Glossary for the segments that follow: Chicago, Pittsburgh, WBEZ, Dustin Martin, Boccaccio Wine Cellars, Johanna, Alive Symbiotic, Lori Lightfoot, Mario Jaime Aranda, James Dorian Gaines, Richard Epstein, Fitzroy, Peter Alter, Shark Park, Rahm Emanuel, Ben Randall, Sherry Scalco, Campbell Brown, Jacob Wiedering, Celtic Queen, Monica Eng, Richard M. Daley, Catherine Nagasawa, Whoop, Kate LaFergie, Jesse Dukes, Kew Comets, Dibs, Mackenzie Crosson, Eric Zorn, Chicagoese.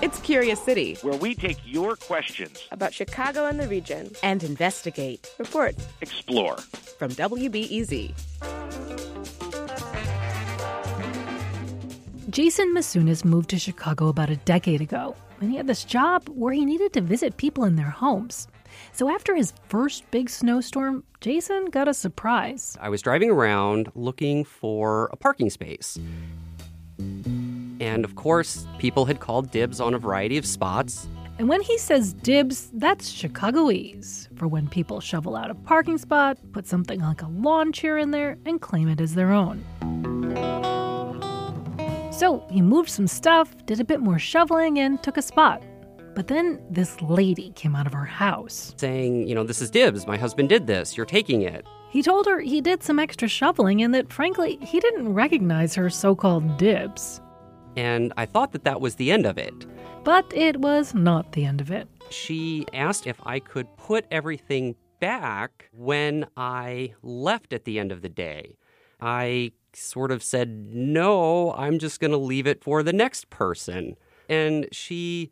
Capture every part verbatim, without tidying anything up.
It's Curious City, where we take your questions about Chicago and the region and investigate, report, explore. From W B E Z. Jason Masounis moved to Chicago about a decade ago, and he had this job where he needed to visit people in their homes. So after his first big snowstorm, Jason got a surprise. I was driving around looking for a parking space. And of course, people had called dibs on a variety of spots. And when he says dibs, that's Chicagoese for when people shovel out a parking spot, put something like a lawn chair in there, and claim it as their own. So he moved some stuff, did a bit more shoveling, and took a spot. But then this lady came out of her house. Saying, you know, this is dibs. My husband did this. You're taking it. He told her he did some extra shoveling and that, frankly, he didn't recognize her so-called dibs. And I thought that that was the end of it. But it was not the end of it. She asked if I could put everything back when I left at the end of the day. I sort of said, no, I'm just going to leave it for the next person. And she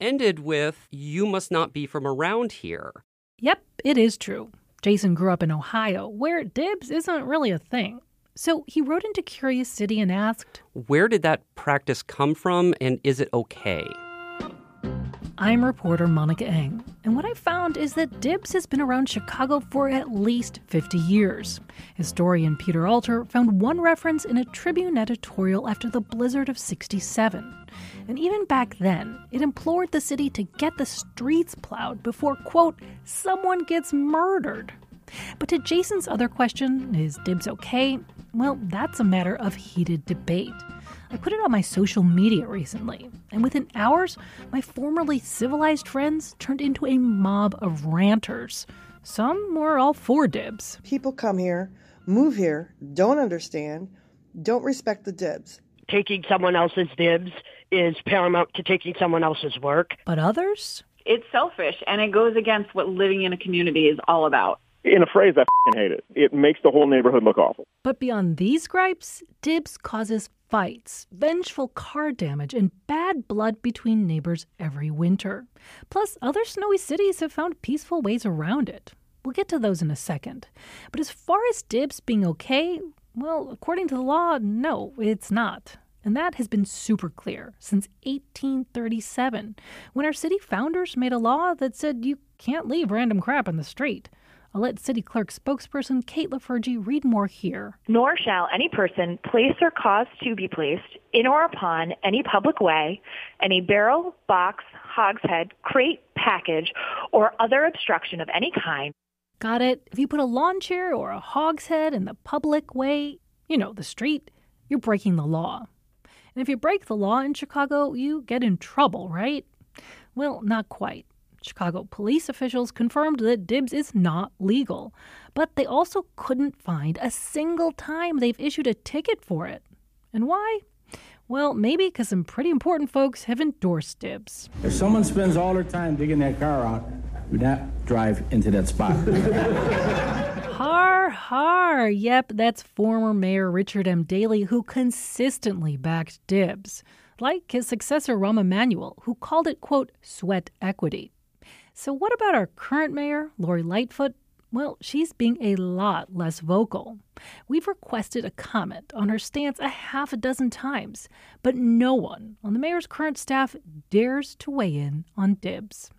ended with, you must not be from around here. Yep, it is true. Jason grew up in Ohio, where dibs isn't really a thing. So he wrote into Curious City and asked, where did that practice come from, and is it okay? I'm reporter Monica Eng, and what I found is that dibs has been around Chicago for at least fifty years. Historian Peter Alter found one reference in a Tribune editorial after the blizzard of sixty-seven. And even back then, it implored the city to get the streets plowed before, quote, someone gets murdered. But to Jason's other question, is dibs okay? Well, that's a matter of heated debate. I put it on my social media recently, and within hours, my formerly civilized friends turned into a mob of ranters. Some were all for dibs. People come here, move here, don't understand, don't respect the dibs. Taking someone else's dibs is paramount to taking someone else's work. But others? It's selfish, and it goes against what living in a community is all about. In a phrase, I f***ing hate it. It makes the whole neighborhood look awful. But beyond these gripes, dibs causes fights, vengeful car damage, and bad blood between neighbors every winter. Plus, other snowy cities have found peaceful ways around it. We'll get to those in a second. But as far as dibs being okay, well, according to the law, no, it's not. And that has been super clear since eighteen thirty-seven, when our city founders made a law that said you can't leave random crap on the street. I'll let city clerk spokesperson Kate LaFergie read more here. Nor shall any person place or cause to be placed in or upon any public way, any barrel, box, hogshead, crate, package, or other obstruction of any kind. Got it? If you put a lawn chair or a hogshead in the public way, you know, the street, you're breaking the law. And if you break the law in Chicago, you get in trouble, right? Well, not quite. Chicago police officials confirmed that dibs is not legal, but they also couldn't find a single time they've issued a ticket for it. And why? Well, maybe because some pretty important folks have endorsed dibs. If someone spends all their time digging that car out, do not drive into that spot. Har, har. Yep, that's former Mayor Richard M. Daley, who consistently backed dibs, like his successor Rahm Emanuel, who called it, quote, sweat equity. So what about our current mayor, Lori Lightfoot? Well, she's being a lot less vocal. We've requested a comment on her stance a half a dozen times, but no one on the mayor's current staff dares to weigh in on dibs.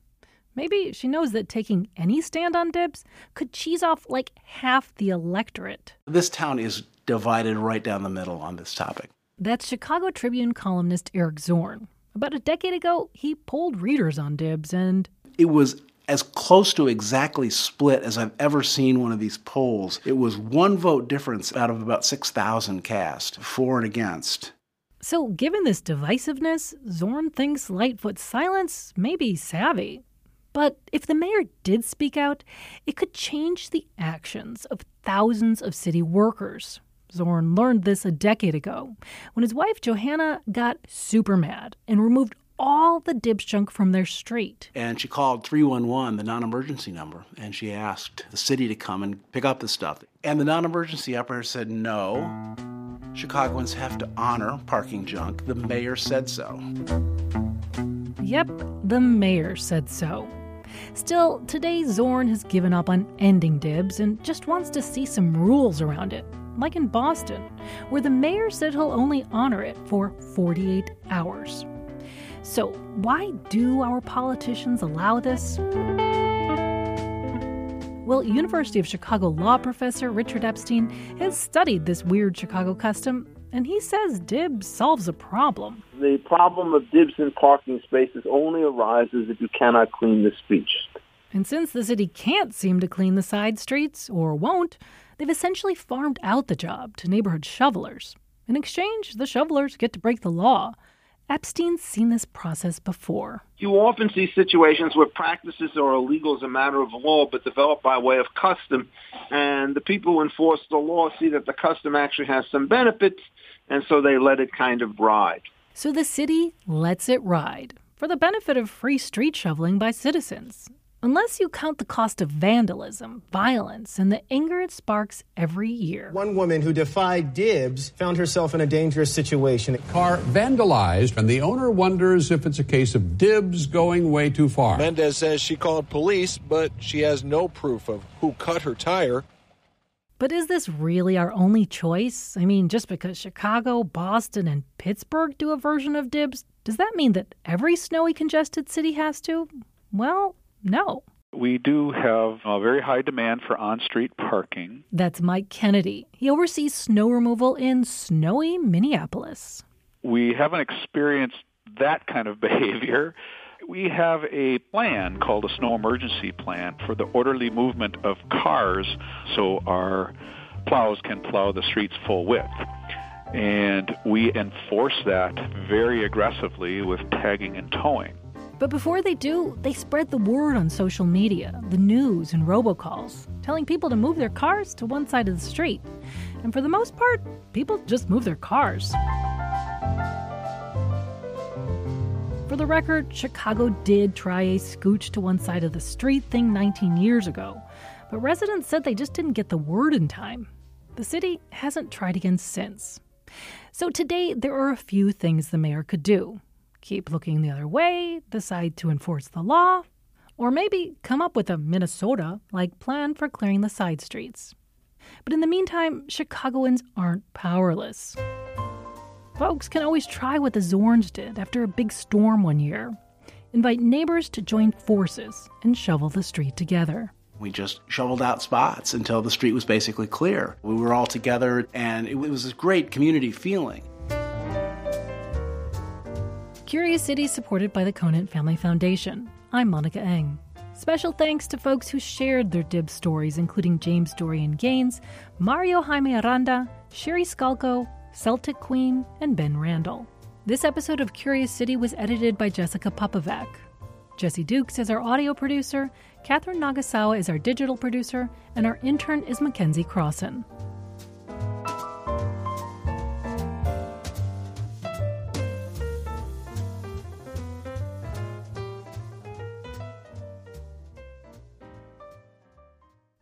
Maybe she knows that taking any stand on dibs could cheese off like half the electorate. This town is divided right down the middle on this topic. That's Chicago Tribune columnist Eric Zorn. About a decade ago, he polled readers on dibs and it was as close to exactly split as I've ever seen one of these polls. It was one vote difference out of about six thousand cast, for and against. So given this divisiveness, Zorn thinks Lightfoot's silence may be savvy. But if the mayor did speak out, it could change the actions of thousands of city workers. Zorn learned this a decade ago when his wife Johanna got super mad and removed all the dibs junk from their street. And she called three one one, the non-emergency number, and she asked the city to come and pick up the stuff. And the non-emergency operator said no. Chicagoans have to honor parking junk. The mayor said so. Yep, the mayor said so. Still, today Zorn has given up on ending Dibs and just wants to see some rules around it, like in Boston, where the mayor said he'll only honor it for forty-eight hours. So why do our politicians allow this? Well, University of Chicago law professor Richard Epstein has studied this weird Chicago custom, and he says Dibs solves a problem. The problem of Dibs in parking spaces only arises if you cannot clean the beach. And since the city can't seem to clean the side streets, or won't, they've essentially farmed out the job to neighborhood shovelers. In exchange, the shovelers get to break the law. Epstein's seen this process before. You often see situations where practices are illegal as a matter of law, but developed by way of custom. And the people who enforce the law see that the custom actually has some benefits, and so they let it kind of ride. So the city lets it ride for the benefit of free street shoveling by citizens. Unless you count the cost of vandalism, violence, and the anger it sparks every year. One woman who defied Dibs found herself in a dangerous situation. Car vandalized, and the owner wonders if it's a case of Dibs going way too far. Mendez says she called police, but she has no proof of who cut her tire. But is this really our only choice? I mean, just because Chicago, Boston, and Pittsburgh do a version of Dibs, does that mean that every snowy, congested city has to? Well, no. We do have a very high demand for on-street parking. That's Mike Kennedy. He oversees snow removal in snowy Minneapolis. We haven't experienced that kind of behavior. We have a plan called a snow emergency plan for the orderly movement of cars so our plows can plow the streets full width. And we enforce that very aggressively with tagging and towing. But before they do, they spread the word on social media, the news, and robocalls, telling people to move their cars to one side of the street. And for the most part, people just move their cars. For the record, Chicago did try a scooch to one side of the street thing nineteen years ago, but residents said they just didn't get the word in time. The city hasn't tried again since. So today, there are a few things the mayor could do. Keep looking the other way, decide to enforce the law, or maybe come up with a Minnesota-like plan for clearing the side streets. But in the meantime, Chicagoans aren't powerless. Folks can always try what the Zorns did after a big storm one year. Invite neighbors to join forces and shovel the street together. We just shoveled out spots until the street was basically clear. We were all together, and it was a great community feeling. Curious City is supported by the Conant Family Foundation. I'm Monica Eng. Special thanks to folks who shared their Dibs stories, including James Dorian Gaines, Mario Jaime Aranda, Sherry Scalco, Celtic Queen, and Ben Randall. This episode of Curious City was edited by Jessica Popovac. Jesse Dukes is our audio producer, Catherine Nagasawa is our digital producer, and our intern is Mackenzie Crosson.